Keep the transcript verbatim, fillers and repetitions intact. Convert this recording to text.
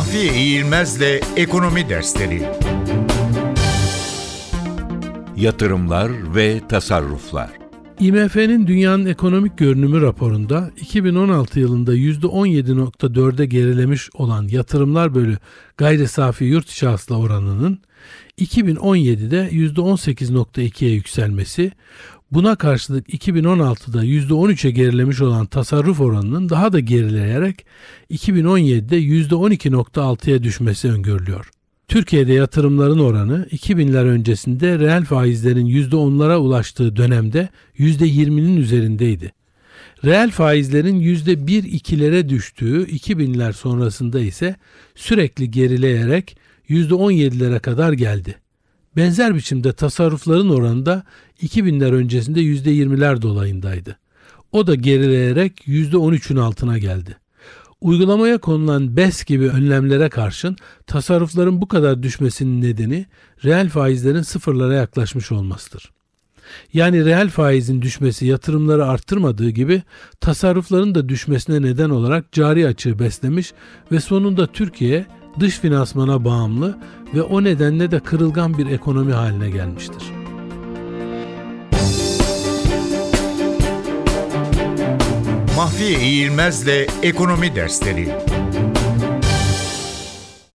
Mahfi Eğilmez'le Ekonomi Dersleri. Yatırımlar ve tasarruflar. I M F'nin dünyanın ekonomik görünümü raporunda iki bin on altı yılında yüzde on yedi virgül dört'e gerilemiş olan yatırımlar bölü gayri safi yurt içi hasıla oranının iki bin on yedi'de yüzde on sekiz virgül iki'ye yükselmesi, buna karşılık iki bin on altı'da yüzde on üç'e gerilemiş olan tasarruf oranının daha da gerileyerek iki bin on yedi'de yüzde on iki virgül altı'ya düşmesi öngörülüyor. Türkiye'de yatırımların oranı iki binler öncesinde reel faizlerin yüzde on'lara ulaştığı dönemde yüzde yirmi'nin üzerindeydi. Reel faizlerin yüzde bir virgül iki'lere düştüğü iki binler sonrasında ise sürekli gerileyerek yüzde on yedi'lere kadar geldi. Benzer biçimde tasarrufların oranı da iki binler öncesinde yüzde yirmi'ler dolayındaydı. O da gerileyerek yüzde on üç'ün altına geldi. Uygulamaya konulan B E S gibi önlemlere karşın tasarrufların bu kadar düşmesinin nedeni reel faizlerin sıfırlara yaklaşmış olmasıdır. Yani reel faizin düşmesi yatırımları arttırmadığı gibi tasarrufların da düşmesine neden olarak cari açığı beslemiş ve sonunda Türkiye dış finansmana bağımlı ve o nedenle de kırılgan bir ekonomi haline gelmiştir. Mahfi Eğilmez'le Ekonomi Dersleri.